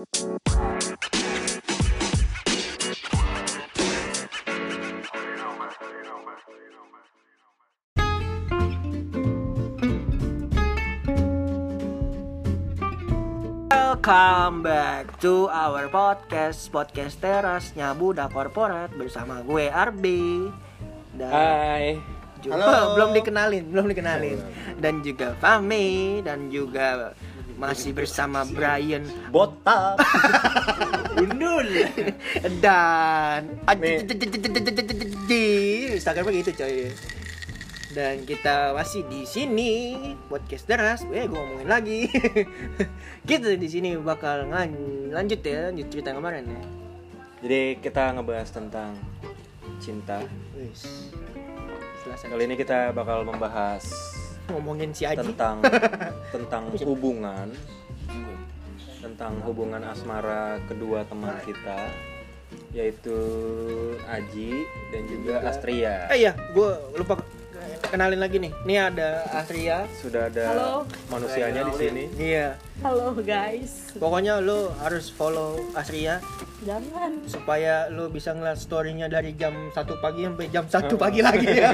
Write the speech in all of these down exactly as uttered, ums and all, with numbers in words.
Welcome back to our podcast Podcast Teras Nyabu dan Korporat bersama gue Arby. Dan hai. Juga, halo. Belum dikenalin, belum dikenalin. Dan juga Fahmi dan juga masih bersama Brian Botak Bundul dan Aji. Instagram begitu coy. Dan kita masih di sini podcast teras. Eh, gue ngomongin lagi. Kita di sini bakal ngan- lanjut ya, lanjut cerita yang kemarin ya. Jadi kita ngebahas tentang cinta. Wis. Kali ini kita bakal membahas ngomongin si Aji tentang tentang hubungan tentang hubungan asmara kedua teman kita, yaitu Aji dan juga Astria. Eh ya, gue lupa kenalin lagi nih. Ini ada Astria, sudah ada halo. Manusianya di sini. Iya. Halo guys. Pokoknya lu harus follow Astria. Jangan. Supaya lu bisa ngeliat story-nya dari jam satu pagi sampai jam satu uh-huh. pagi lagi ya.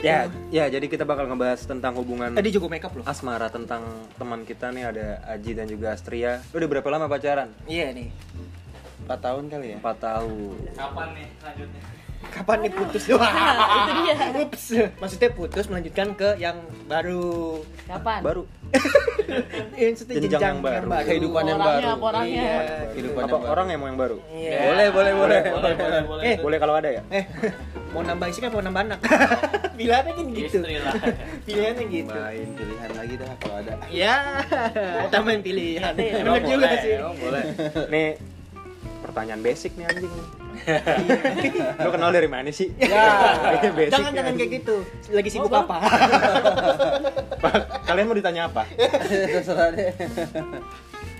Ya, ya, jadi kita bakal ngebahas tentang hubungan Tadi cukup makeup loh. Asmara tentang teman kita nih, ada Aji dan juga Astria. Lu udah berapa lama pacaran? Iya nih. empat tahun kali ya? empat tahun. Kapan nih lanjutnya? Kapan nih putus? Wah, itu dia. Ups. Maksudnya putus melanjutkan ke yang baru. Kapan? Baru. Jenjang, jenjang yang baru, baru. Kehidupan yang baru. Orangnya, orangnya. Iya, kehidupan apa, yang baru. Orang yang mau yang baru. Iya. Boleh, boleh, boleh. Boleh, boleh, boleh. Eh, boleh kalau ada ya? Eh. Mau nambah isi kan mau nambah anak. Pilihannya kan gitu. Pilihannya gitu. Main pilihan lagi dah kalau ada. Ya. Tambahin pilihan. Benar juga sih. Boleh. Nih, pertanyaan basic nih anjing. Lo kenal dari mana sih? Ya, basic. Jangan jangan kayak gitu. Lagi sibuk oh, apa? Kalian mau ditanya apa? Terserah deh.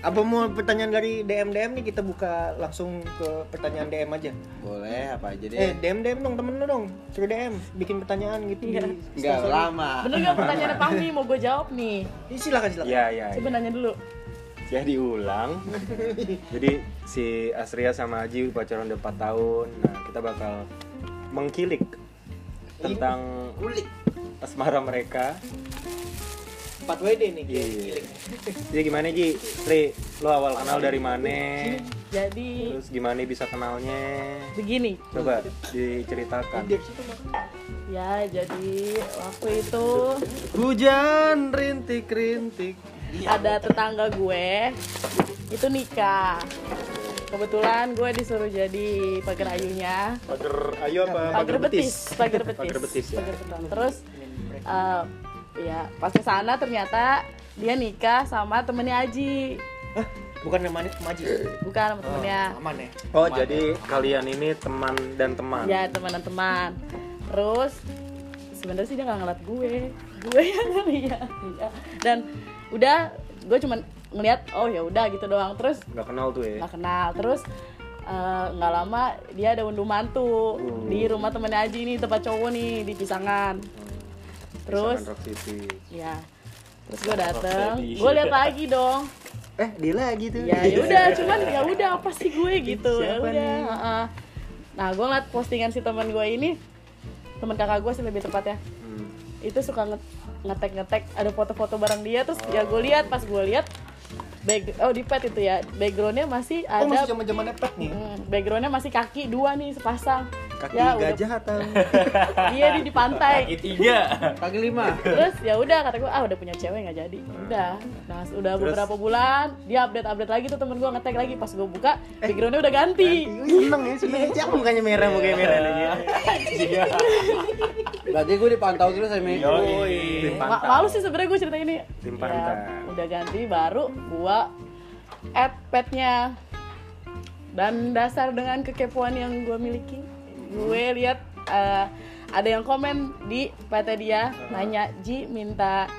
Apa mau pertanyaan dari D M D M nih, kita buka langsung ke pertanyaan D M aja? Boleh, apa aja deh. Eh, D M D M dong, temen lu dong. Suruh D M, bikin pertanyaan gitu. Enggak, enggak lama. Bener enggak pertanyaan apa nih mau gue jawab nih? Ya, silakan silakan. Iya, iya. Coba ya. Nanya dulu. Ya diulang. Jadi si Astria sama Aji pacaran udah empat tahun. Nah, kita bakal mengkilik tentang kulik asmara mereka. empat W D nih yeah. Kilik. Jadi gimana Ji? Tri, lo awal kenal dari mana? Jadi terus gimana bisa kenalnya? Begini. Coba diceritakan. Ya, jadi waktu itu hujan rintik-rintik. Ada tetangga gue itu nikah. Kebetulan gue disuruh jadi pagar ayunya. Pagar ayu apa? Pagar betis. Pagar betis. Pagar betis. Pagar betis. Ya. Terus uh, ya pas ke sana ternyata dia nikah sama temennya Aji. Hah? Bukan sama Aji? Bukan sama temennya. Oh, aman ya. Oh, teman jadi ya. Kalian ini teman dan teman. Ya, teman dan teman. Terus sebenarnya sih dia nggak ngeliat gue. Gue yang ngeliat. Dan udah gue cuman ngeliat oh ya udah gitu doang, terus nggak kenal tuh ya nggak kenal terus nggak uh, lama dia ada unduh mantu uh. di rumah temennya Aji nih, tempat cowok nih di Pisangan uh. terus ya terus gue dateng gue liat lagi dong eh dia lagi tuh ya udah cuman ya udah apa sih gue gitu ya udah uh-uh. Nah gue ngeliat postingan si teman gue ini, teman kakak gue sih lebih tepatnya, hmm. itu suka nge- ngetek-ngetek ada foto-foto bareng dia, terus oh. ya gue lihat pas gue lihat back oh di pet itu ya backgroundnya masih ada, oh masih zaman-zamannya pet nih, hmm, backgroundnya masih kaki dua nih sepasang, kaki ya, gajah udah, atau iya di di pantai, kaki tiga, kaki lima, terus ya udah kata gue ah udah punya cewek nggak jadi, udah, nah udah terus, beberapa bulan dia update-update lagi tuh temen gue ngetek lagi, pas gue buka eh, backgroundnya udah ganti, seneng ya seneng, cak mukanya merah mukanya merah lagi, berarti gue dipantau terus sama dia, malu sih sebenarnya gue cerita ini, ya, udah ganti baru gue add petnya, dan dasar dengan kekepoan yang gue miliki gue lihat uh, ada yang komen di petnya dia nanya Ji minta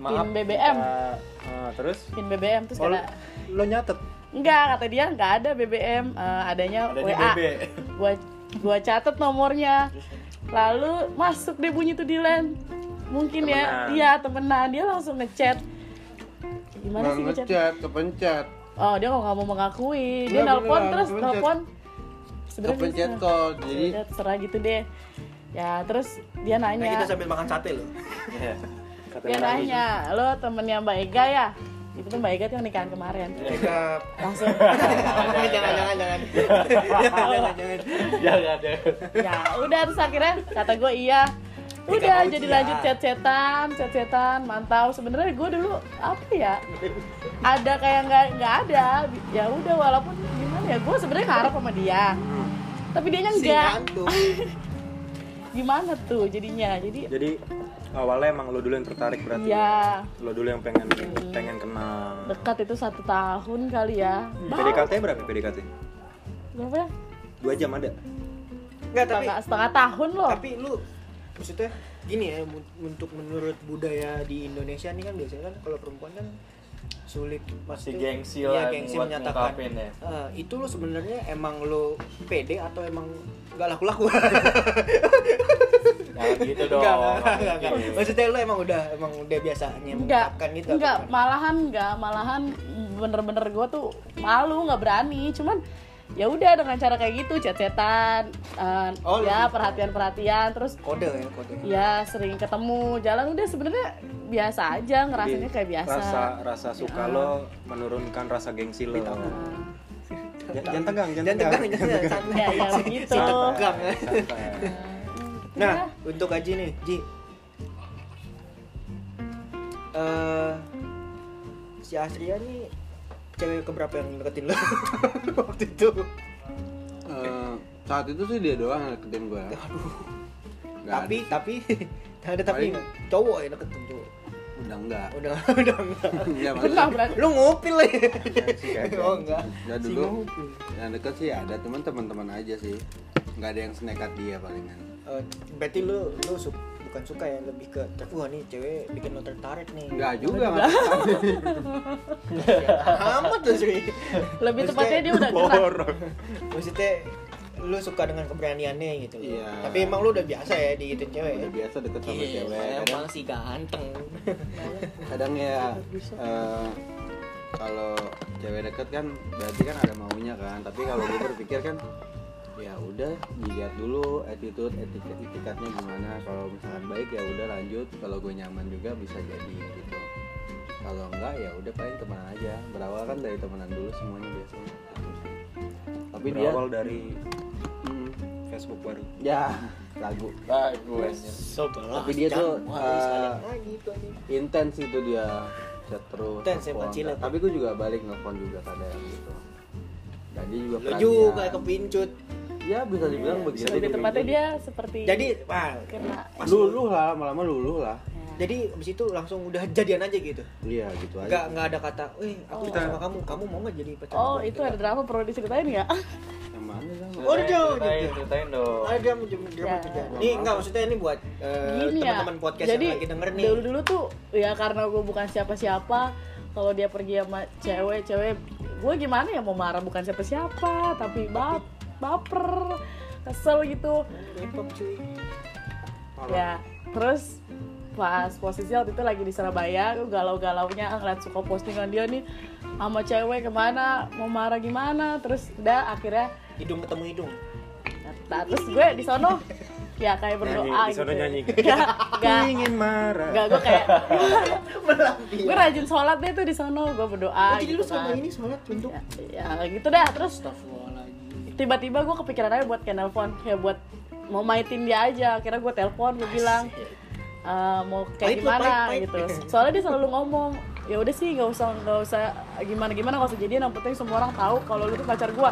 maaf, pin B B M kita, uh, terus pin B B M terus oh, kata lo nyatet enggak kata dia enggak ada B B M uh, adanya, adanya W A gue gue catet nomornya lalu masuk deh bunyi tuh di LAN mungkin temenan. Ya iya temenan, dia langsung ngechat. Gimana sih ngechat? Ngechat, kepencet. Oh dia nggak mau mengakui, dia nelpon terus nelpon. Kepencet call, jadi serah gitu deh. Ya terus dia nanya. Nah, kita sambil makan sate loh. Dia nanya, lo temennya Mbak Ega ya? Itu tuh Mbak Ega tuh yang nikahan kemarin. Ega langsung. Jangan jangan jangan. Jangan jangan. Jangan deh. Ya udah terus akhirnya kata gue iya. Udah jadi lanjut chat-chatan, chat-chatan, mantau. Sebenarnya gue dulu apa ya? Ada kayak nggak nggak ada. Ya udah walaupun gimana ya, gue sebenarnya ngarep sama dia. Tapi dia nya enggak. Gimana tuh jadinya? Jadi. Jadi awalnya emang lo dulu yang tertarik berarti. Iya. Lo dulu yang pengen hmm. pengen kenal. Dekat itu satu tahun kali ya. Hmm. P D K T berapa P D K T? Berapa ya? Dua jam ada. Enggak tapi. Setengah, setengah tahun loh. Tapi lu maksudnya gini ya, untuk menurut budaya di Indonesia nih kan biasanya kan kalau perempuan kan sulit masih gengsi lah ya, buat ngungkapin ya. Uh, itu lo sebenarnya emang lo pede atau emang nggak laku-laku? Nah gitu dong. Enggak, enggak, enggak. Maksudnya lu emang udah emang udah biasanya mengungkapkan gitu. Enggak, kan? malahan enggak, malahan bener-bener gue tuh malu, enggak berani. Cuman ya udah dengan cara kayak gitu, chat-chatan, uh, oh, ya lalu. perhatian-perhatian, terus kode ya, kode. Ya, sering ketemu, jalan udah sebenarnya biasa aja, ngerasainnya kayak biasa. Rasa rasa suka ya. Lo menurunkan rasa gengsi lo. Jangan tegang, jangan tegang. Jangan tegang. Ya begitu. Tegang. Nah, ya. Untuk Aji nih, Ji. Uh, si Astria nih cewek keberapa yang deketin lo waktu itu? Uh, saat itu sih dia doang yang deketin gue. Aduh. Tapi, ada. tapi, ada tapi paling... cowok yang deketin cowok. Udah enggak. Udah, udah enggak. Ya, lu ngupil ya? Ya oh enggak. Ya dulu si yang deket sih ada, cuman teman-teman aja sih. Enggak ada yang senekat dia palingan. Uh, berarti lu lu su- bukan suka ya, lebih ke wah nih cewek bikin lo tertarik nih. Enggak juga enggak. Amat tuh sih. Lebih tepatnya dia udah gerak. Maksudnya lu suka dengan keberaniannya gitu. Iya. Tapi emang lu udah biasa ya di gitu cewek. Udah biasa deket sama yeah, cewek. Emang sih ganteng. Kadang ya uh, kalau cewek deket kan berarti kan ada maunya kan. Tapi kalau gue berpikir kan ya udah dilihat dulu attitude etiket etikatnya gimana, kalau misalkan baik ya udah lanjut, kalau gue nyaman juga bisa jadi gitu, kalau enggak ya udah paling teman aja, berawal kan dari temenan dulu semuanya biasanya, tapi berawal dia, dari hmm, Facebook baru ya lagu lagu so, tapi dia tuh uh, intens itu dia chat terus telepon, tapi gue juga balik telepon juga kadang gitu, dan dia juga lo juga kepincut. Ya bisa dibilang ya, begitu. Lebih tepatnya dia seperti jadi wah luluh lah lama-lama luluh lah. Ya. Jadi abis itu langsung udah jadian aja gitu. Iya gitu aja. Enggak enggak ada kata, "Eh, aku cinta oh. sama kamu. Kamu mau enggak jadi pacar?" Oh, itu, itu ada kan? Drama perlu diceritain enggak? Yang mana dong? Oh, ceritain dong. Ada drama kejadian. Ini enggak maksudnya ini buat uh, teman-teman ya. Podcast jadi, yang lagi denger nih. Jadi dulu-dulu tuh ya karena gue bukan siapa-siapa, kalau dia pergi sama cewek-cewek, gue gimana ya mau marah bukan siapa-siapa, tapi bab baper, kesel gitu. Ya, terus pas posisi waktu itu lagi di Surabaya, galau-galaunya ngeliat suka postingan dia nih sama cewek kemana, mau marah gimana, terus udah akhirnya hidung ketemu hidung. Nah, terus gue di sono ya kayak berdoa gitu. Nyanyi gitu. Gak, gak ingin marah. Gak, gue kayak gue rajin sholat deh tuh di sono, gue berdoa. Oh, jadi gitu lu selama kan. Ini sholat untuk ya, ya gitu dah terus. Tiba-tiba gue kepikiran aja buat nelpon, ya buat mau maitin dia aja. Akhirnya gue telpon, gue bilang e, mau kayak gimana gitu. Soalnya dia selalu ngomong, ya udah sih nggak usah nggak usah gimana gimana nggak usah jadian. Yang penting semua orang tahu kalau lu tuh pacar gue.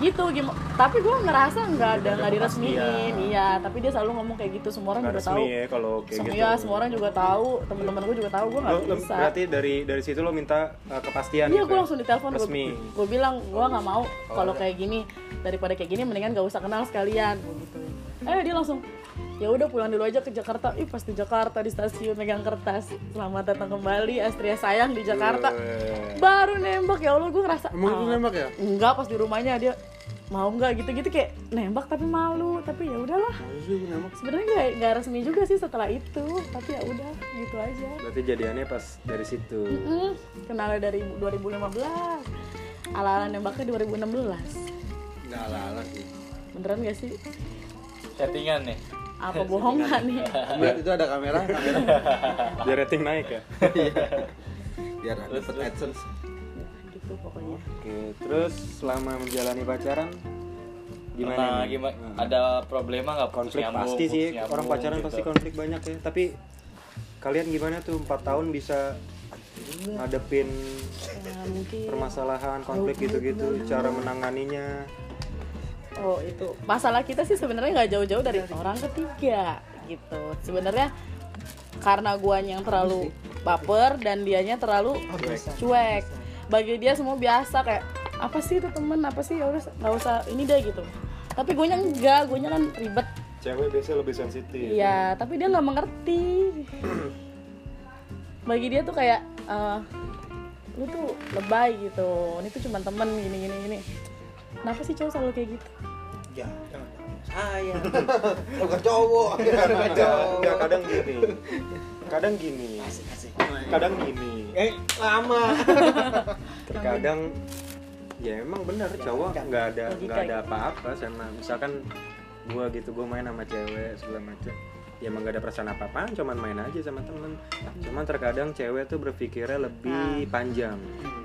Gitu, gim- tapi gue ngerasa nggak ada nggak diresmiin, ya. Iya. Tapi dia selalu ngomong kayak gitu, semua orang gak juga tahu. Ya, semua gitu. Semua orang juga tahu, teman-teman gue juga tahu, gue nggak bisa. Berarti dari dari situ lo minta uh, kepastian. Iya, gue langsung ditelepon. Resmi. Gue bilang gue nggak mau oh, kalau ya. Kayak gini, daripada kayak gini mendingan gak usah kenal sekalian. Gitu. Eh dia langsung, ya udah pulang dulu aja ke Jakarta. Ih pas di Jakarta di stasiun megang kertas, selamat datang kembali Astria sayang di Jakarta. Baru nembak ya Allah gue ngerasa. Emang ah, nembak ya? Enggak pas di rumahnya dia. mau nggak gitu-gitu, kayak nembak tapi malu, tapi ya udahlah. Sebenarnya nggak nggak resmi juga sih setelah itu, tapi ya udah gitu aja. Berarti jadiannya pas dari situ. Mm-mm. Kenalnya dari dua ribu lima belas, ala-ala nembaknya dua ribu enam belas. Nggak ala-ala sih. Beneran nggak sih? Chattingan nih. Apa bohong nggak nih? Lihat itu ada kamera, kamera. Biar rating naik ya. Biar dapat adsense. Pokoknya. Oke, terus selama menjalani pacaran gimana? Nah, gimana? Ada problema nggak? Konflik nyambung, pasti sih, nyambung, orang pacaran gitu. Pasti konflik banyak ya. Tapi kalian gimana tuh empat tahun bisa ngadepin ya, permasalahan, konflik ya, gitu-gitu, ya, cara menanganinya? Oh itu masalah kita sih sebenarnya nggak jauh-jauh dari orang ketiga gitu. Sebenarnya karena guanya yang terlalu baper dan dianya terlalu cuek. Bagi dia semua biasa, kayak apa sih itu temen, apa sih, ya udah nggak usah ini deh gitu. Tapi guenya enggak, guenya kan ribet. Cewek biasanya lebih sensitif. Iya, tapi dia nggak mengerti. Bagi dia tuh kayak uh, lu tuh lebay gitu, ini tuh cuma temen gini gini gini. Kenapa sih cowok selalu kayak gitu? Ya, saya bukan cowok. Ya kadang gini, kadang gini, kadang gini. Eh lama. Terkadang ya emang benar cowok nggak ada nggak ada apa-apa sama misalkan gue gitu, gue main sama cewek segala macam, ya emang nggak ada perasaan apa-apaan, cuman main aja sama temen. Cuman terkadang cewek tuh berpikirnya lebih panjang.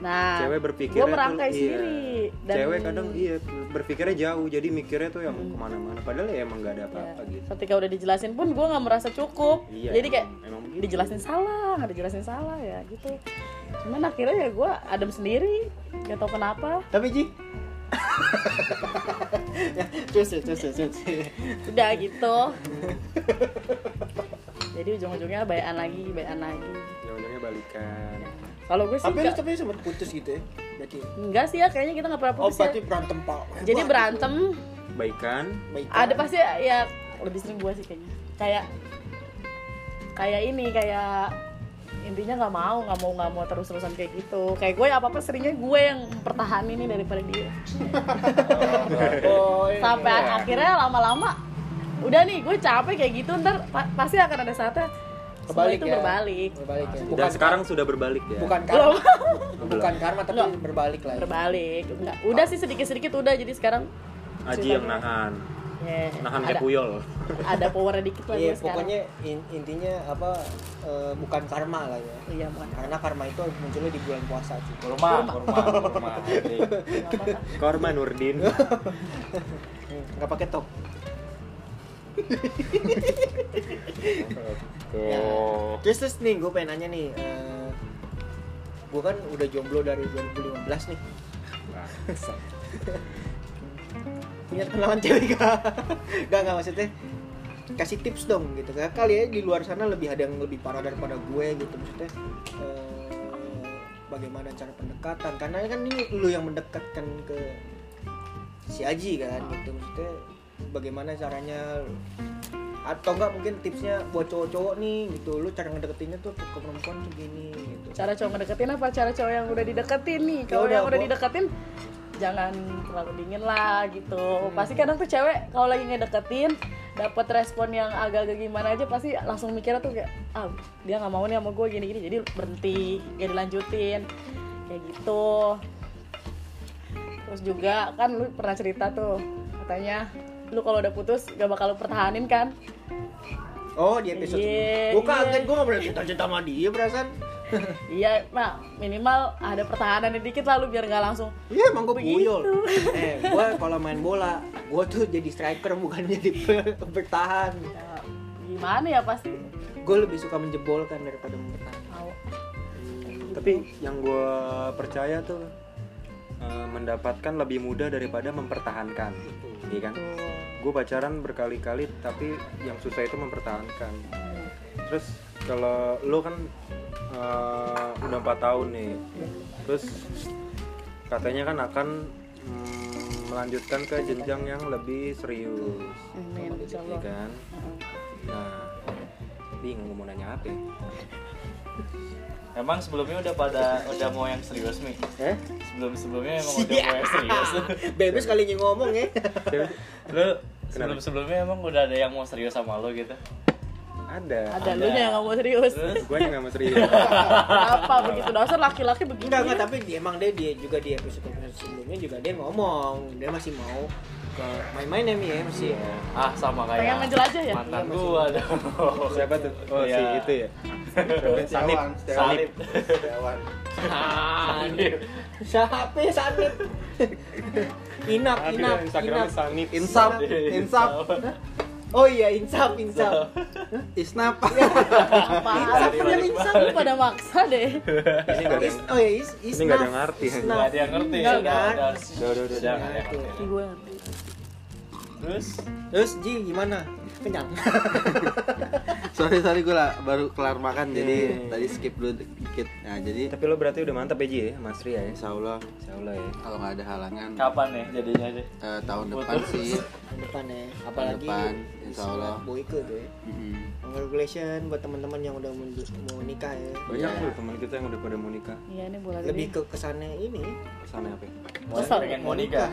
Nah, cewek berpikirnya tuh iya, dan cewek kadang iya berpikirnya jauh, jadi mikirnya tuh yang hmm. kemana-mana. Padahal ya emang nggak ada apa-apa ya. Gitu. Ketika udah dijelasin pun gue nggak merasa cukup. Iya, jadi kayak emang, emang dijelasin salah, nggak dijelasin salah ya gitu. Cuman akhirnya ya gue adem sendiri, nggak tahu kenapa. Tapi Ji, terus terus terus udah gitu. Jadi ujung-ujungnya bayan lagi, bayan lagi. Ujung-ujungnya balikan. Kalau gue sih tapi gak... tapi sempat putus gitu ya. Berarti enggak sih ya, kayaknya kita enggak pernah putus. Oh, berarti ya. Berantem Pak. Jadi bah, berantem gitu. Baikan, baikan. Ada pasti ya lebih sering gue sih kayaknya. Kayak kayak ini kayak intinya nggak mau nggak mau nggak mau terus-terusan kayak gitu. Kayak gue apa-apa seringnya gue yang mempertahankan ini daripada dia. Oh, sampai iya. Akhirnya lama-lama udah nih gue capek kayak gitu, ntar pa- pasti akan ada saatnya kebalik itu ya. Berbalik, berbalik ya. Bukan dan sekarang kar- sudah berbalik ya. Bukan karma, bukan karma tapi Loh. berbalik lah. Berbalik, enggak. Udah sih sedikit-sedikit udah, jadi sekarang Aji yang nahan, yeah. nahan kayak puyol. Ada powernya dikit lah. Iya, yeah, pokoknya in- intinya apa? E, bukan karma lah ya. Iya, bukan. Karena karma itu munculnya di bulan puasa sih. Korma, korma, korma. Korma Nurdin. Enggak pakai top. Ya. Terus terus nih gue pengen nanya nih, uh, gue kan udah jomblo dari dua ribu lima belas nih. Nah, punya kenalan cewek gak? Gak gak maksudnya kasih tips dong gitu. Kali ya di luar sana lebih ada yang lebih parah daripada gue gitu, maksudnya uh, bagaimana cara pendekatan? Karena kan ini lu yang mendekatkan ke si Aji kan gitu, maksudnya bagaimana caranya? Atau enggak mungkin tipsnya buat cowok-cowok nih gitu, lu cara ngedeketinnya tuh ke perempuan tuh gini gitu. Cara cowok ngedeketin apa? Cara cowok yang udah dideketin nih, cowok yang udah dideketin jangan terlalu dingin lah gitu. hmm. Pasti kadang tuh cewek kalau lagi ngedeketin dapat respon yang agak-agak gimana aja pasti langsung mikirnya tuh kayak ah dia nggak mau nih sama gue gini-gini, jadi berhenti, gak dilanjutin kayak gitu. Terus juga kan lu pernah cerita tuh katanya lu kalau udah putus gak bakal lu pertahanin kan? Oh di episode yeah, ini. Gue kaget, gue gak pernah cinta-cinta sama dia perasaan. Iya, nah minimal ada pertahanannya dikit lah lu biar gak langsung. Iya yeah, emang gue puyol. Eh gue kalau main bola, gue tuh jadi striker bukan jadi bertahan. Nah, gimana ya pasti? Gue lebih suka menjebolkan daripada mempertahankan. Oh. Hmm, tapi yang gue percaya tuh uh, mendapatkan lebih mudah daripada mempertahankan. Iya kan? Gue pacaran berkali-kali tapi yang susah itu mempertahankan. Terus kalau lo kan uh, udah empat tahun nih, terus katanya kan akan mm, melanjutkan ke jenjang yang lebih serius, iya kan? Nah, bingung mau nanya apa? Emang sebelumnya udah pada udah mau yang serius nih? Eh? Sebelum-sebelumnya emang udah mau yang serius. Bebes kali ini ngomong ya. Lu sebelum-sebelumnya emang udah ada yang mau serius sama lo gitu? Ada. Ada, ada. Lu yang enggak mau serius. Terus gua yang enggak mau serius. Apa begitu dasar laki-laki begitu? Enggak, enggak, tapi dia, emang dia dia juga dia episode-episode sebelumnya juga dia ngomong, dia masih mau ke main-main ya, Mi ya, masih. Ah, sama kayak. Pengen menjelajah ya? Mantan gua ada. Siapa tuh? Oh, si itu ya. Sanif, Sanif, Dewan. Sanif. Siapa ya Sanif? Inap, Inap, Inap. Sanif, Insaf, Insaf. Oh iya, Insaf, Insaf. Isnaf. Insaf dengan Insaf pada maksa deh. Ini enggak ada. Oh iya, Is, Isnaf. Ini enggak ada ngerti. Enggak ada yang ngerti. Enggak ada. Udah, udah, udah. Ini gue ngerti. Terus, terus Ji gimana? Kenyang. sorry sorry gue lah, baru kelar makan yeah. Jadi tadi skip dulu dikit. Nah jadi tapi lo berarti udah mantap ya Ji ya, Mas Ria ya. Insyaallah, insyaallah ya. Kalau nggak ada halangan. Kapan ya jadinya deh? Uh, tahun Butuh. depan sih. Tahun depan ya. Apalagi depan, insyaallah. Mau ikut tuh ya. Mm-hmm. Congratulations buat teman-teman yang udah mau nikah ya. Banyak yeah. Loh teman kita yang udah pada mau nikah. Iya yeah, ini bulan ini. Lebih ke kesannya ini. Kesannya apa? Mau ya? Pengen mau nikah.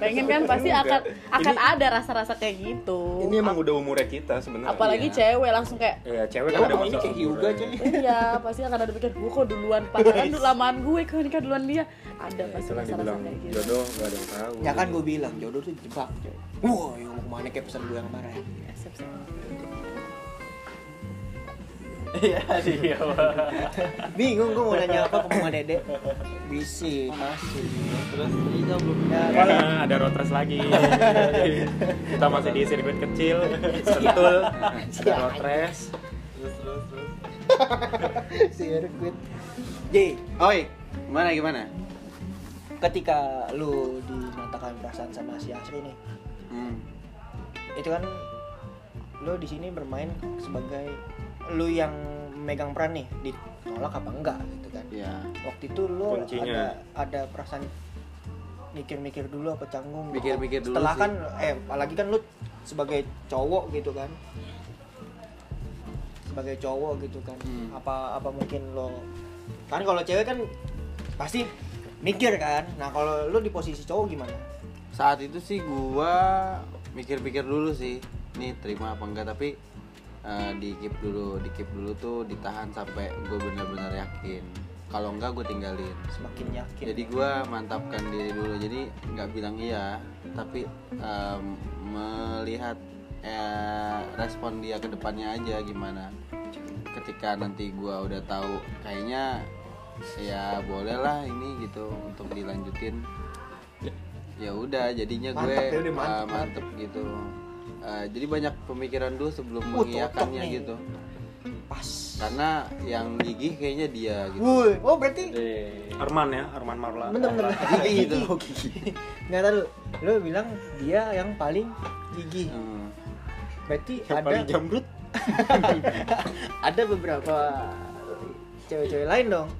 Pengen kan pasti akan akan ini, ada rasa-rasa kayak gitu. Ini emang udah umurnya kita sebenarnya. Apalagi ya. Cewek langsung kayak iya, cewek kan udah masuk kayak juga aja. Iya, pasti akan ada pikir gua kok duluan pacaran dulu lamaan gue kan nikah duluan dia. Ada pasti rasa-rasa kayak gitu. Jodoh enggak ada yang tahu. Ya kan gua bilang jodoh tuh jebak, coy. Wah, yang mau kemana kayak pesan gue yang kemarin. Ya, siap-siap. Iya, dia. Bingung gua mau nanya apa ke Mama Dede. Bising. Masih. Terus itu belum ada. Ada rotres lagi. Kita masih di sirkuit kecil. Sentul. Ada rotres. Terus terus terus. Sirkuit. Ji, oi. Gimana gimana? Ketika lu dimatakan perasaan sama si Asri nih. Hmm. Itu kan lu di sini bermain sebagai lu yang megang peran nih, ditolak apa enggak gitu kan ya. Waktu itu lu ada, ada perasaan mikir-mikir dulu apa canggung mikir-mikir dulu setelah sih. Kan eh apalagi kan lu sebagai cowok gitu kan sebagai cowok gitu kan hmm. apa apa mungkin lo kan kalau cewek kan pasti mikir kan. Nah kalau lu di posisi cowok gimana saat itu sih? Gua mikir-mikir dulu sih nih terima apa enggak, tapi Uh, di keep dulu, di keep dulu tuh ditahan sampai gue benar-benar yakin. Kalau enggak gue tinggalin. Semakin yakin. Jadi gue mantapkan diri dulu. Jadi nggak bilang iya, tapi um, melihat eh, respon dia ke depannya aja gimana. Ketika nanti gue udah tahu, kayaknya ya bolehlah ini gitu untuk dilanjutin. Ya udah, jadinya gue mantep, uh, mantep, mantep gitu. Uh, jadi banyak pemikiran dulu sebelum uh, mengiyakannya gitu. Pas. Karena yang gigih kayaknya dia gitu. Wuih, oh berarti De... Arman ya, Arman Marla. Bener-bener gigih itu. Nggak tahu, lu bilang dia yang paling gigih. Hmm. Berarti yang ada paling jamrut. Ada beberapa cewek-cewek lain dong.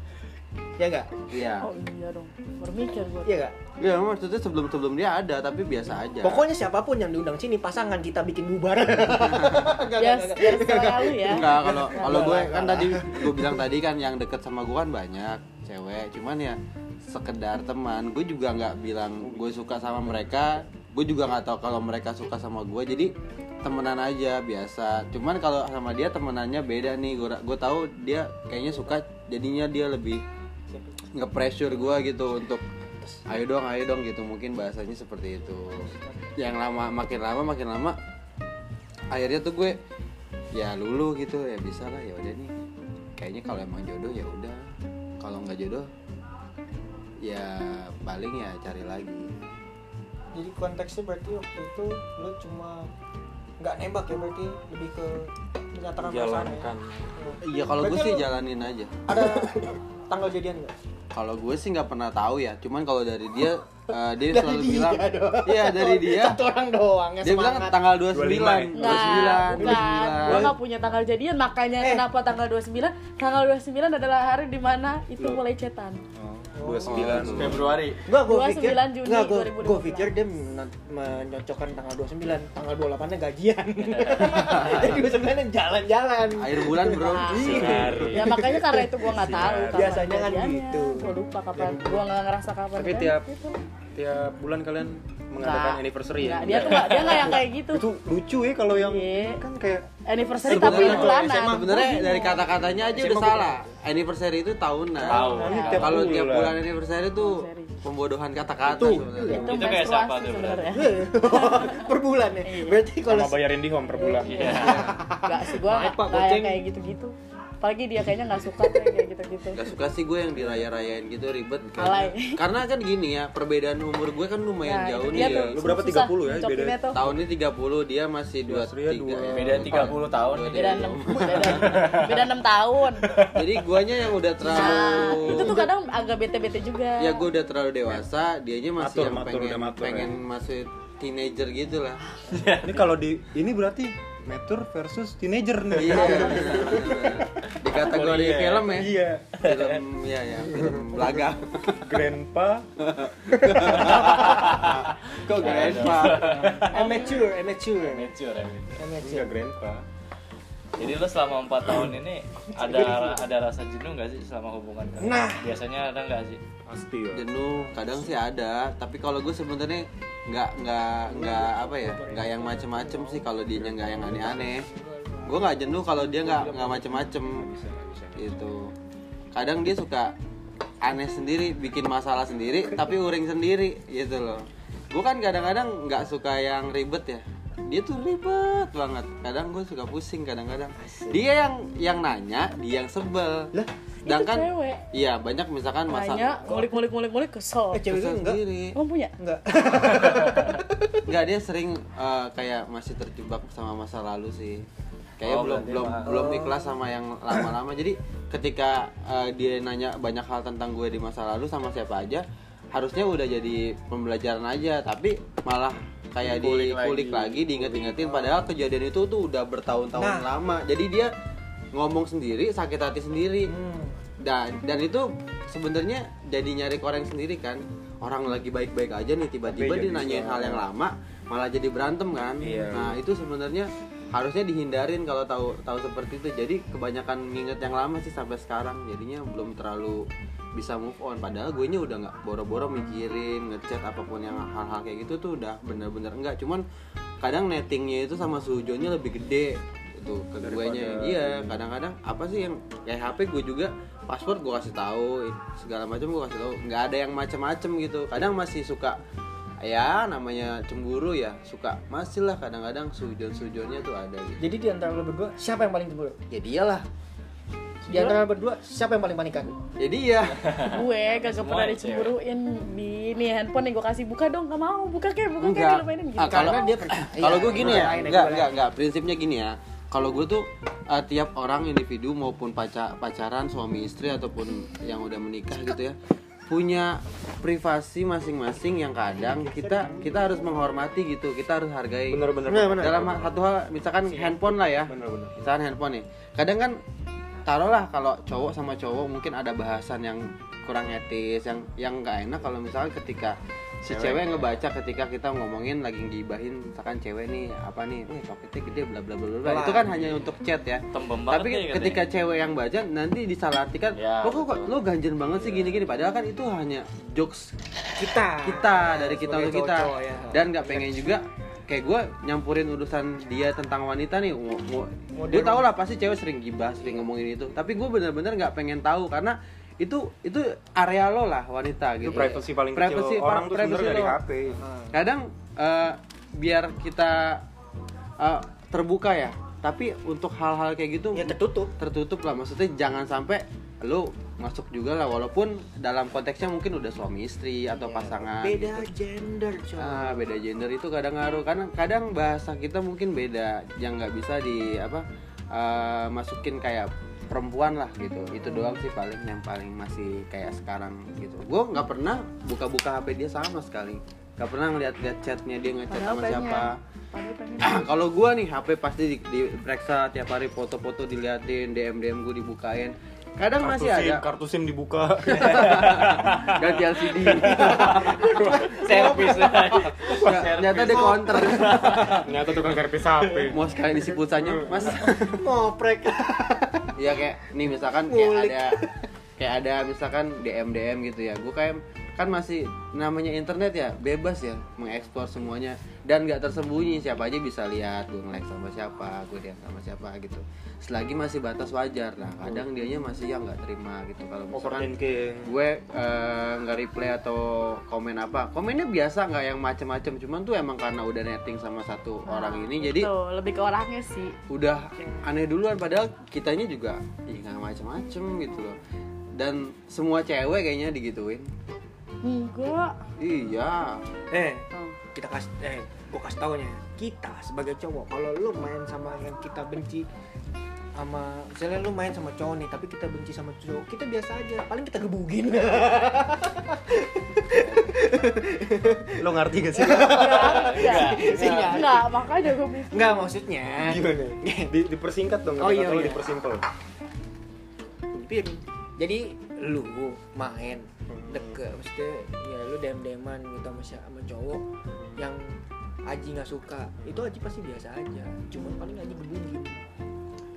Ya enggak? Iya. Oh iya dong. Bermikir gua. Iya enggak? Iya, maksudnya sebelum-sebelum dia ada tapi biasa aja. Pokoknya siapapun yang diundang sini pasangan kita bikin bubar. Enggak enggak enggak. Enggak kalau kalau gue kan tadi gue bilang tadi kan yang deket sama gue kan banyak cewek, cuman ya sekedar teman. Gue juga enggak bilang gue suka sama mereka, gue juga enggak tahu kalau mereka suka sama gue. Jadi temenan aja biasa. Cuman kalau sama dia temenannya beda nih. Gue gue tahu dia kayaknya suka jadinya dia lebih nge-pressure gue gitu untuk ayo dong, ayo dong gitu, mungkin bahasanya seperti itu. Yang lama, makin lama, makin lama akhirnya tuh gue ya lulu gitu, ya bisa lah, ya udah nih. Kayaknya kalau emang jodoh ya udah, kalau nggak jodoh ya paling ya cari lagi. Jadi konteksnya berarti waktu itu lo cuma nggak nembak ya, berarti lebih ke menyatakan perasaan ya? Iya kalau gue sih jalanin aja. Ada tanggal jadian nggak? Kalau gue sih nggak pernah tahu ya, cuman kalau dari dia uh, dia dari selalu dia bilang iya dari dia satu orang doang dia semangat. Bilang tanggal dua puluh sembilan dua puluh sembilan gue nggak punya tanggal jadian makanya eh. Kenapa tanggal dua puluh sembilan tanggal dua puluh sembilan adalah hari dimana itu Loh. Mulai cetan. Oh. dua puluh sembilan Februari. Enggak, gua pikir Juni enggak, gua, gua pikir dia menyocokkan tanggal dua puluh sembilan Tanggal dua puluh delapan-nya gajian. Jadi dua puluh sembilan-nya jalan-jalan. Akhir bulan, Bro. Ya makanya karena itu gua enggak tahu. Biasanya kan gitu. Gua lupa kapan. Gua enggak ngerasa kapan. Tapi tiap tiap bulan kalian mengadakan nggak, anniversary nggak, ya? Dia tuh nggak, dia nggak yang kayak gitu. Itu lucu ya kalau yang yeah. kan kayak anniversary tapi bulanan. Sebenarnya dari kata-katanya aja S M A udah S M A salah. Anniversary itu tahunan. Tahu. Ya. Kalau tiap bulan anniversary itu pembodohan kata-kata sebenarnya. Itu, itu kayak siapa tuh sebenarnya? Per bulan ya. Berarti kalau sama bayarin di home per bulan. Iya. Enggak sih gua kayak gitu-gitu. Apalagi dia kayaknya nggak suka kayak gitu-gitu. Nggak suka sih gue yang diraya-rayain gitu, ribet. Karena kan gini ya, perbedaan umur gue kan lumayan nah, jauh nih ya. Lu berapa? Tiga puluh ya? Beda. Tahunnya tiga puluh, dia masih dua tiga. Beda tiga puluh tahun. Beda enam. Beda enam tahun. Jadi guanya yang udah terlalu. Nah, itu tuh kadang agak bete-bete juga. Ya gue udah terlalu dewasa, dianya masih matur, yang matur, pengen matur, pengen ya. Masih teenager gitulah. Ini kalau di ini berarti. Mature versus teenager nih. Iya. Di kategori oh, film ya. Iya. Film ya ya, film laga. Grandpa. Kok grandpa? Amateur, amateur, amateur, amateur. Enggak grandpa. Jadi lo selama empat tahun ini ada ada rasa jenuh nggak sih selama hubungan kalian? Nah, biasanya ada nggak sih? Pasti ya. Jenuh kadang sih ada, tapi kalau gue sebenarnya nggak nggak nggak apa ya, nggak yang macem-macem sih kalau dia nggak yang aneh-aneh. Gue nggak jenuh kalau dia nggak nggak macem-macem. Itu kadang dia suka aneh sendiri, bikin masalah sendiri, tapi uring sendiri gitu loh. Gue kan kadang-kadang nggak suka yang ribet ya. Dia tuh ribet banget. Kadang gue suka pusing kadang-kadang. Dia yang yang nanya, dia yang sebel. Lah, sedangkan iya banyak misalkan masak. Nanya, mulik-mulik-mulik-mulik kesel. Eh, kesel sendiri. Kamu punya? Enggak. Enggak, dia sering uh, kayak masih terjebak sama masa lalu sih. Kayak oh, belum belum malu. belum ikhlas sama yang lama-lama. Jadi ketika uh, dia nanya banyak hal tentang gue di masa lalu sama siapa aja, harusnya udah jadi pembelajaran aja, tapi malah kayak dikulik lagi, lagi diinget-ingetin padahal kejadian itu tuh udah bertahun-tahun nah. lama. Jadi dia ngomong sendiri, sakit hati sendiri. Hmm. Dan dan itu sebenarnya jadi nyari koreng sendiri kan. Orang lagi baik-baik aja nih tiba-tiba dia nanyain hal yang lama, malah jadi berantem kan. Iya. Nah, itu sebenarnya harusnya dihindarin kalau tahu tahu seperti itu. Jadi kebanyakan nginget yang lama sih sampai sekarang. Jadinya belum terlalu bisa move on, padahal gue nya udah nggak boro-boro mikirin ngechat apapun yang hal-hal kayak gitu tuh udah bener-bener enggak. Cuman kadang nettingnya itu sama suhujonnya lebih gede itu ke gue nya. Iya, kadang-kadang apa sih yang kayak H P gue juga password gue kasih tahu segala macam, gue kasih tahu nggak ada yang macam-macam gitu. Kadang masih suka ya namanya cemburu ya, suka masih lah kadang-kadang suhujon-suhujonnya tuh ada gitu. Jadi di antara lo berdua siapa yang paling cemburu? Ya dialah. Di antara berdua siapa yang paling panikan? Jadi ya gue kagak pernah dicemburuin. Bi, nih handphone yang gue kasih buka dong, nggak mau buka kayak buka kayak dilepasin gitu. Ah, kalau dia kalau gue gini ya, nggak nggak nggak prinsipnya gini ya. Kalau gue tuh uh, tiap orang individu maupun pacar pacaran suami istri ataupun yang udah menikah gitu ya punya privasi masing-masing yang kadang kita kita harus menghormati gitu, kita harus hargai. Bener-bener. Dalam satu hal misalkan handphone lah ya. Bener-bener. Misalkan handphone nih, kadang kan taruhlah kalau cowok sama cowok mungkin ada bahasan yang kurang etis, yang yang nggak enak kalau misalnya ketika si cewek, cewek ngebaca ketika kita ngomongin lagi ngibahin misalkan cewek nih apa nih, wih coketnya gede bla bla bla bla. Itu kan hanya untuk chat ya. Tapi ketika katanya cewek yang baca nanti disalahartikan, ya, lo kok lo ganjen banget sih ya. Gini-gini padahal kan itu hanya jokes kita. Kita dari kita untuk kita. Cowok, ya. Dan nggak pengen juga kayak gue nyampurin urusan dia tentang wanita nih. Gue tau lah pasti cewek sering gibah, sering ngomongin itu. Tapi gue bener-bener gak pengen tahu karena itu itu area lo lah wanita gitu. Itu privasi paling privacy, kecil orang tuh sebenernya dari H P. Kadang uh, biar kita uh, terbuka ya. Tapi untuk hal-hal kayak gitu ya tertutup. Tertutup lah, maksudnya jangan sampai lo masuk juga lah walaupun dalam konteksnya mungkin udah suami istri atau yeah, pasangan beda gitu. Gender coba. Ah, beda gender itu kadang ngaruh karena kadang bahasa kita mungkin beda yang nggak bisa di apa uh, masukin kayak perempuan lah gitu. Itu doang sih paling yang paling masih kayak sekarang gitu. Gue nggak pernah buka-buka H P dia sama sekali, nggak pernah ngeliat-liat chatnya dia ngechat sama pengen. Siapa kalau gue nih H P pasti diperiksa tiap hari, foto-foto diliatin, D M D M gue dibukain. Kadang kartu masih SIM, ada kartu SIM dibuka. Ganti L C D. Servis. Ternyata di counter. Ternyata tukang servis H P. Mau sekali diisi pulsanya, Mas. Ngoprek. Iya kayak nih misalkan kayak Mulik. ada kayak ada misalkan D M D M gitu ya. Gua kayak kan masih namanya internet ya, bebas ya mengeksplor semuanya dan nggak tersembunyi, siapa aja bisa lihat, gue nge-like sama siapa, gue lihat sama siapa gitu, selagi masih batas wajar. Nah kadang dianya masih yang nggak terima gitu kalau misalkan gue uh, nggak reply atau komen apa, komennya biasa nggak yang macem-macem, cuman tuh emang karena udah netting sama satu nah, orang ini jadi betul, lebih ke orangnya sih udah aneh duluan, padahal kitanya juga ya nggak macem-macem gitu loh. Dan semua cewek kayaknya digituin. Enggak. Iya. Eh, kita kasih eh gua kasih tau nya. Kita sebagai cowok, kalau lu main sama yang kita benci sama misalnya lu main sama cowok nih, tapi kita benci sama cowok, kita biasa aja. Paling kita gebugin. Lo ngerti gak sih? Enggak, enggak, makanya gua bingung. Enggak, maksudnya gimana? Di, dipersingkat dong, oh, iya, iya. dipersimpel. Jadi lu main deket, maksudnya ya lu dem-deman gitu sama, sama cowok yang Aji nggak suka, itu Aji pasti biasa aja, cuman paling Aji gebugin.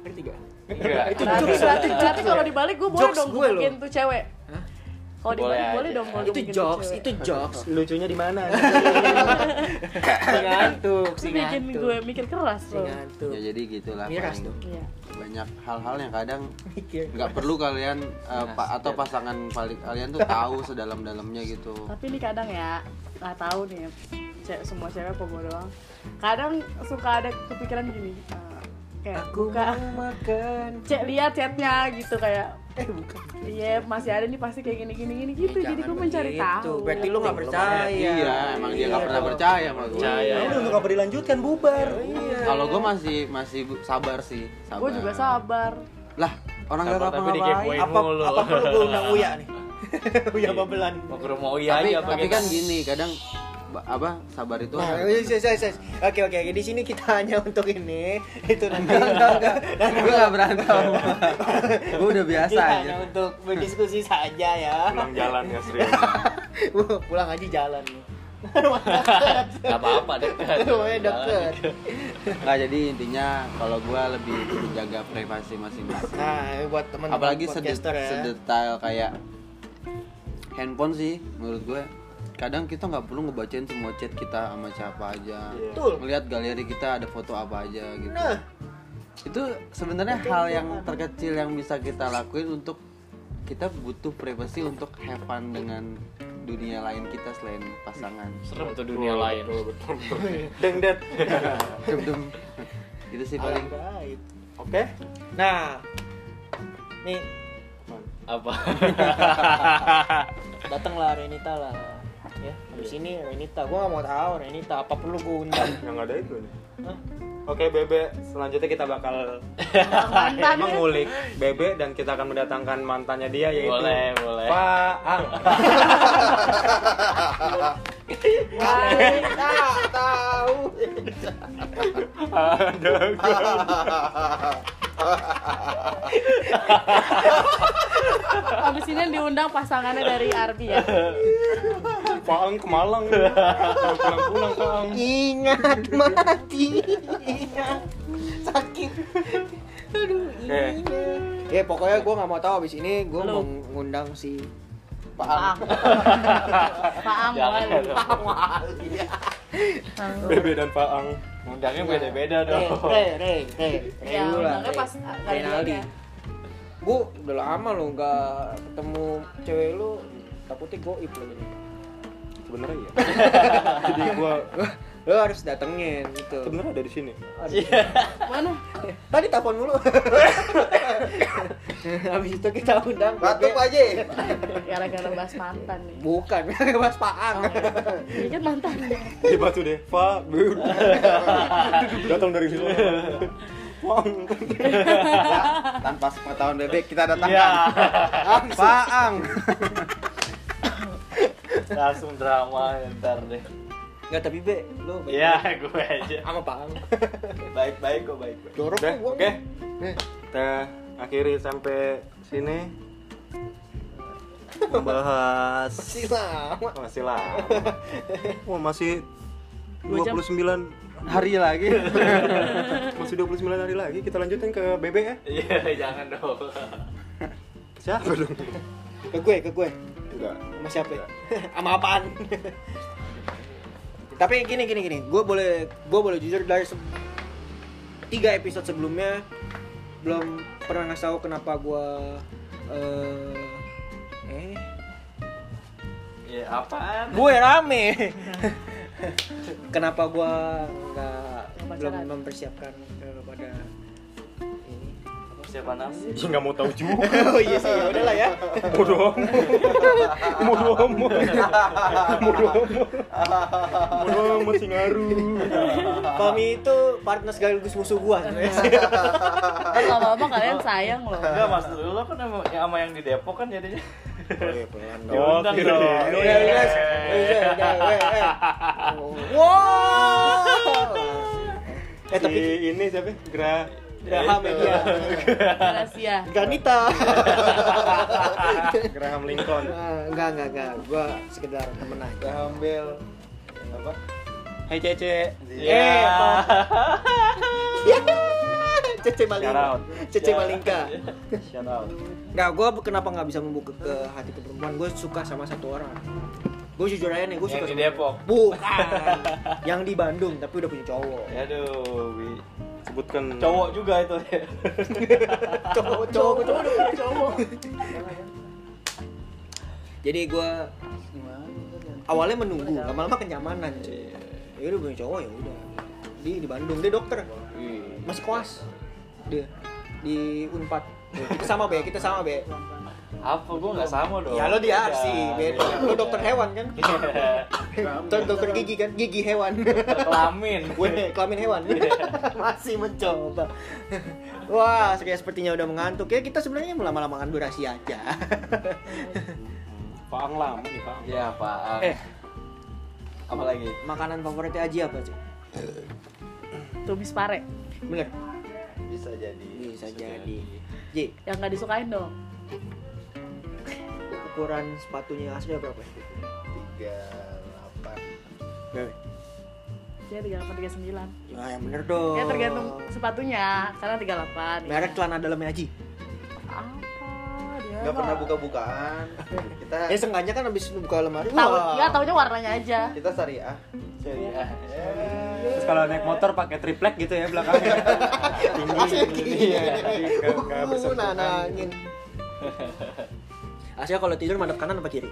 Ngerti gak? Enggak. Itu jokes. Berarti kalau dibalik gue boleh dong gebugin tuh cewek. Hah? Kalau dibalik boleh dong gue gebugin tuh jokes, itu jokes. Lucunya di mana? Singantuk, singantuk. Bikin gue mikir keras loh. Singantuk. Ya jadi gitulah. Miras tuh. Banyak hal-hal yang kadang nggak perlu kalian uh, pa- atau pasangan paling kalian tuh tahu sedalam-dalamnya gitu. Tapi ini kadang ya nggak tahu nih ce- semua cewek apa gue doang. Kadang suka ada kepikiran gini uh, kayak aku buka, makan cek lihat chatnya gitu kayak eh bukan iya yeah, masih ada nih pasti kayak gini-gini gini gitu. Jangan jadi gue mencari tahu. Berarti lu nggak percaya. Iya emang iya, dia nggak pernah percaya sama gue. Percaya. Lu nggak pernah dilanjutkan bubar. Iya, iya. Kalau gue masih masih sabar sih. Gue juga sabar. Lah orang nggak apa-apa. Apa apa perlu gue undang Uya nih? Uya babelan. Mau ke rumah Uya aja. Tapi kan gini kadang apa sabar itu nah, yes, yes, yes. Oke oke di sini kita hanya untuk ini itu nanti gue nggak berantem gue udah biasa aja hanya untuk berdiskusi saja ya pulang jalan ya Sri pulang aja jalan nggak apa-apa dekat dekat nggak jadi intinya kalau gue lebih menjaga privasi masing-masing nah buat teman-teman apalagi podcaster, sedet- ya. Sedetail kayak handphone sih menurut gue kadang kita nggak perlu ngebacain semua chat kita sama siapa aja, yeah. Melihat galeri kita ada foto apa aja gitu. Nah, itu sebenarnya hal yang terkecil yang bisa kita lakuin untuk kita butuh privasi untuk have fun dengan dunia lain kita selain pasangan. Serem tuh dunia lain. Deng det. Deng deng. Itu sih paling. Oke. Okay. Nah, nih apa? Datanglah Renita lah. Ya, habis ya. Ini Renita, gue gak mau tahu Renita, apa perlu gue undang? Yang ada itu nih. Oke Bebe, selanjutnya kita bakal mengulik Bebe dan kita akan mendatangkan mantannya dia yaitu boleh, boleh. Pak Ang. Renita tahu. Ada gue. Abis ini diundang pasangannya dari Arby ya. Pak Ang ke Malang. Pulang-pulang Pak Ang. Ingat mati. Ingat sakit. Aduh ini. Eh. eh pokoknya gue nggak mau tahu abis ini gue mau ngundang si Pak Ang. Pak Ang wali. Pak Ang wali. Bebe dan Pak Ang. Undangnya beda-beda dong. Re, re, re, re. Ya, undangnya pas Renaldi. Bu, udah lama lo nggak ketemu cewek lu, takutnya goib lo jadi. Sebenarnya ya. Jadi gua, lo harus datengin gitu. Sebenarnya ada di sini. Mana? Tadi telepon mulu. Habis itu kita undang. Batuk aja. Gara-gara bahas mantan nih. Bukan, gara-gara bahas Pak Ang. Ini kan mantan. Di batu deh, Pak. Datang dari sini. Pong. Tanpa sepengetahuan bebek kita datangkan. Pak Ang. Langsung drama ntar deh. Enggak tapi Be, lu ya gue aja. Sama Pak Ang. Baik-baik kok, baik. Jorok gua. Oke. Nih. Kita akhiri sampai sini membahas masih lama masih lama wah masih dua puluh sembilan hari lagi masih dua puluh sembilan hari lagi kita lanjutin ke bebek ya. Iya jangan dong. Siapa dong? Ke gue ke gue enggak sama siapa sama apaan. Tapi gini gini gini gue boleh gue boleh jujur dari se- tiga episode sebelumnya belum pernah ngasih tahu kenapa gue uh, eh ya apaan gue rame. Kenapa gue nggak belum mempersiapkan kepada ini apa siapa namanya sih nggak mau tahu juga. Oh iya sih udah lah ya bodoh bodoh bodoh bodoh masih ngaruh. Fahmi itu partner sekaligus musuh gue. Kan lama-lama kalian sayang loh. Enggak mas lo kan sama yang di Depok kan jadinya. Oke, pelan dong. Oke, guys. Wow. Eh tapi ini siapa? Gra Graham ya. Gracia. Renita. Graham Lincoln. Enggak, enggak, enggak. Gua sekedar temen aja. Graham Bell. Apa? Hai Cece. Eh. Cece Malingka. Cece Malingka. Shout out. Enggak, gue kenapa enggak bisa membuka ke hati ke perempuan? Gue suka sama satu orang. Gue jujur aja nih, gue suka sama Depok. Bukan. Yang di Bandung tapi udah punya cowok. Aduh, wi. Sebutkan cowok juga itu. Cowok, cowok, cowok, cowok. Jadi gue awalnya menunggu, lama-lama kenyamanan. Ya udah punya cowok ya udah. Di di Bandung dia dokter. Masih koas dia di Unpad. Kita sama be, kita sama be. Apa gua enggak sama dong? Ya lo di A R S I, beda. Lo dokter hewan kan? Dokter dokter gigi kan, gigi hewan. Kelamin. Weh, kelamin hewan. Masih mencoba. Wah, kayak sepertinya udah mengantuk. Ya kita sebenarnya melama-lamakan durasi aja. Pak Ang lama nih, Pak. Iya, Pak Ang. Eh. Apa lagi? Makanan favoritnya Aji apa, Cik? Tumis pare. Bener. Bisa jadi. Bisa jadi. Ji, yang enggak disukain dong. Ukuran sepatunya asli berapa? tiga puluh delapan. Bebe. Dia tiga puluh delapan tiga puluh sembilan. Nah, yang bener dong. Ya tergantung sepatunya. Karena tiga puluh delapan. Merek ya. Celana dalamnya Aji. Gak pernah buka-bukaan. Kita ya sengganya kan habis buka lemari. Tahu, ya taunya warnanya aja. Kita syariah. Syariah. Terus kalau naik motor pakai triplek gitu ya belakangnya. Tinggi. Enggak bersenangin. Asya kalau tidur madep kanan apa kiri?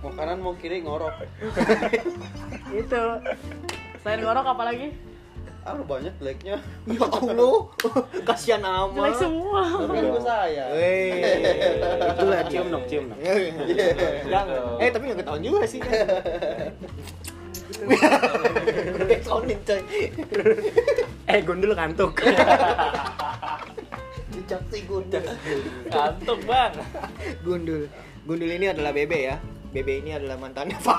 Mau kanan mau kiri ngorok. Itu. Selain ngorok apa lagi? Ah lu banyak jeleknya. Ya Allah, kasihan amat. Jelek semua. Bukan gue saya. Wih, itu lah cium dong, cium dong. Eh tapi nggak ketahuan juga sih. Sonin coy. Eh gondol kantuk. Dicak si gondol. Kantuk bang. Gondol, gondol ini adalah bebe ya. Bebe ini adalah mantannya Pak.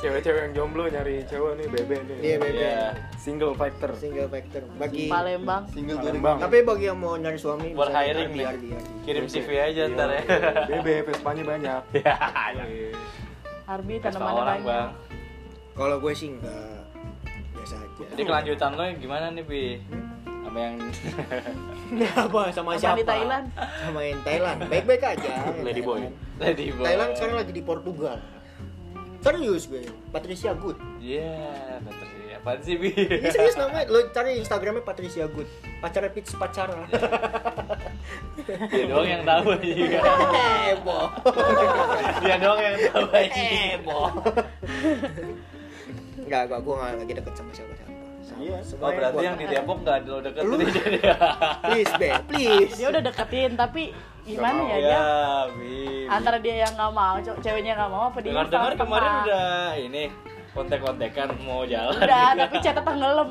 Cewek-cewek yang jomblo nyari cewek nih, bebe nih. Iya, bebe. Yeah. Single factor. Single factor. Bagi Palembang. Single Palembang. Tapi bagi yang mau nyari suami buat hiring nih. Kirim C V aja ntar ya. Bebe Vespanya banyak. Iya. Arby tanamannya banyak. Bang. Kalau gue sih enggak biasa aja. Jadi kelanjutan lo gimana nih, Bi? Sama yang apa? Sama siapa? Sama Thailand. Sama yang Thailand. Baik-baik aja. Lady boy. Lady boy. Thailand sekarang lagi di Portugal. Serius gue, Patricia Good. Iya, yeah, Patricia. Apaan sih, Bi? Ini serius namanya, lo cari Instagramnya Patricia Good. Pacarnya Peach, pacara. Yeah. Dia doang yang tahu juga. Heboh. Dia doang yang tahu aja. Heboh. Enggak, gua gua enggak lagi deket sama siapa-siapa. Iya, semua oh, berarti yang di Depok enggak ada lo deketin aja dia. Please, Be, please. Dia udah deketin tapi gimana ya, ya dia? Antara dia yang nggak mau, ceweknya nggak mau, apa dia? Dengar-dengar kemarin udah ini kontek-kontekan mau jalan. Udah, juga. Tapi chatnya tenggelam.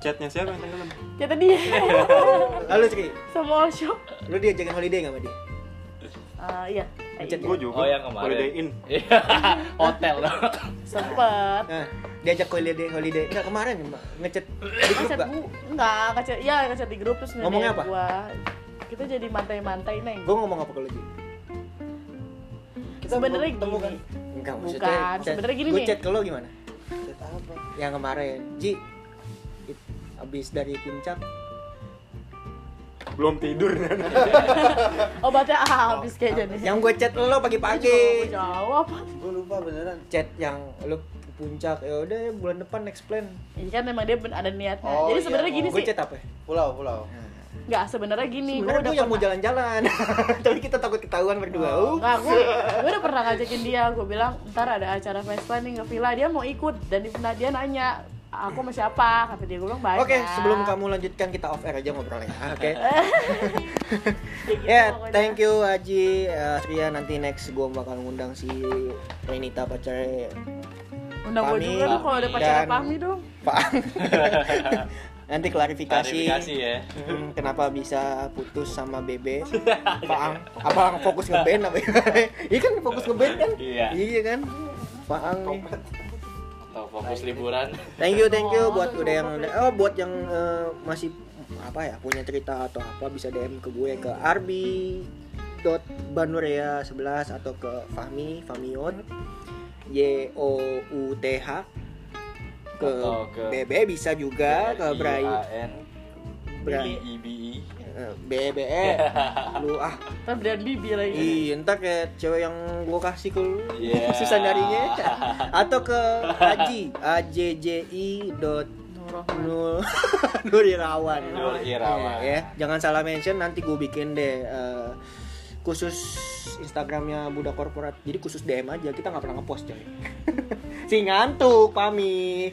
Chatnya siapa yang tenggelam? Chatnya dia. Lalu Ciki? Semua shock. Lu dia jaga holiday nggak sama dia? Uh, iya. Chat gue juga. Oh yang kemarin. Holiday in. Hotel. Sempet. Nah. diajak holiday holiday enggak kemarin ngechat di grup enggak? Enggak, ngechat ya ngechat di grup terus ngomongnya apa? Gua, kita jadi mantai-mantai neng. Gua ngomong apa ke lu Ji? Sebenarnya gini. Kan? Enggak maksudnya. Sebenarnya gini nih. Gua chat ke lu gimana? Chat apa? Yang kemarin Ji it, abis dari puncak belum tidur kan? Obatnya ah, habis kayaknya nih. Yang gue chat lo pagi-pagi. Jawab. Gue lupa beneran. Chat yang lo puncak ya udah bulan depan next plan. Ini kan memang dia ada niatnya. Oh, jadi sebenarnya iya. gini oh, sih. Gue chat apa? Pulau-pulau. Enggak, sebenarnya gini. Gue udah yang mau jalan-jalan. Tapi kita takut ketahuan berdua. Oh, enggak, gue gue udah pernah ngajakin dia. Gue bilang ntar ada acara Vespa nih ke villa. Dia mau ikut dan dia nanya. Aku sama siapa? Kata dia, gue bilang banyak. Oke, okay, sebelum kamu lanjutkan kita off air aja ngobrolnya. Oke. Okay. Ya, yeah, thank you Aji, Astria. Nanti next gue bakal ngundang si Renita pacarnya. Undang gue juga dong kalau ada pacarnya Fahmi dong. Pak Ang. Nanti klarifikasi. Klarifikasi ya. Hmm, kenapa bisa putus sama Bebe? Pak Ang. Abang fokus nge-band apa ya? Iya kan fokus nge-band kan? Iya. Iya kan? Pak Ang. Atau fokus liburan. Thank you, thank you buat udah yang oh buat yang uh, masih apa ya punya cerita atau apa bisa D M ke gue ke arbi dot banurea sebelas atau ke Fahmi, fahmiyouth, Y O U T H ke, ke B B bisa juga ke Brian Brian Bebe, lu ah, ntar Brian Bibi lagi. Iya, ntar kayak cewek yang gue kasih ke lu, yeah. Susah nyarinya. Atau ke Aji, ajji dot nurirawan Nurirawan. Ya, yeah. Jangan salah mention, nanti gue bikin deh uh, khusus Instagramnya Budak Korporat. Jadi khusus D M aja, kita nggak pernah ngepost coy. Si ngantuk, pami.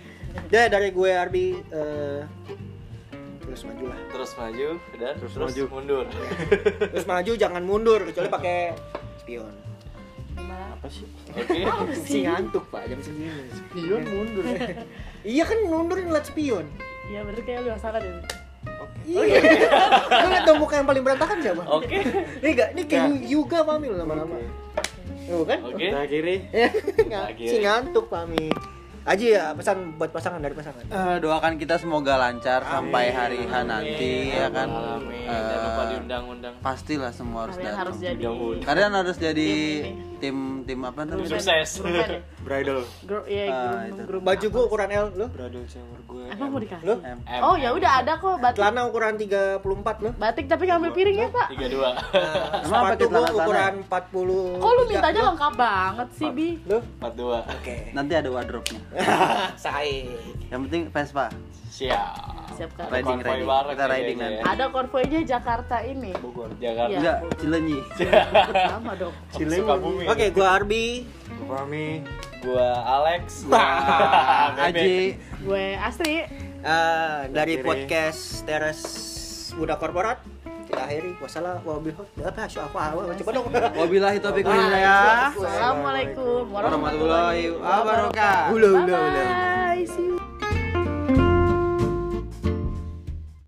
Jadi dari gue Arby. Uh, terus maju lah terus maju dan terus, terus maju mundur terus maju jangan mundur kecuali pakai spion nah, apa sih oke okay. Si ngantuk pak jam segini spion mundur iya kan mundur ngeliat spion iya bener kayak lu salah deh iya lu liat dong muka yang paling berantakan siapa oke okay. Ini gak ini kayak nah. Yuga pamil lama-lama lu kan oke akhiri si ngantuk pamil Aji ya pesan buat pasangan dari pasangan. Uh, doakan kita semoga lancar amin. Sampai hari H nanti amin. Ya kan. Amin. Uh, Jangan lupa diundang-undang. Pastilah semua harus datang. Kalian harus jadi tim tim apa namanya? Sukses. Bridal. Gro- ya, uh, gro- baju gua ukuran L lo? Bridal shower gue. Emang mau dikasih? Lo? M. Oh ya udah ada kok batik. Celana ukuran tiga puluh empat lo. Batik tapi ngambil piring ya pak. tiga puluh dua Sepatu gua ukuran empat puluh Kok lu mintanya lengkap banget sih bi? Lo? empat puluh dua Oke. Nanti ada wardrobe-nya. Sae. Yang penting Vespa. Siap. Siap kan. Riding riding. Kita riding nanti. Ada konvoynya Jakarta ini. Bogor, Jakarta. Ya. Enggak, Cilenyi. Sama dong. Cilenyi. Oke, gua Arbi, gua Fahmi, gua Alex, gua Aji, gue Astri. Uh, dari podcast Teras Budak Korporat. Kita akhiri wassalamualaikum warahmatullahi wabarakatuh. Assalamualaikum warahmatullahi wabarakatuh. Bye.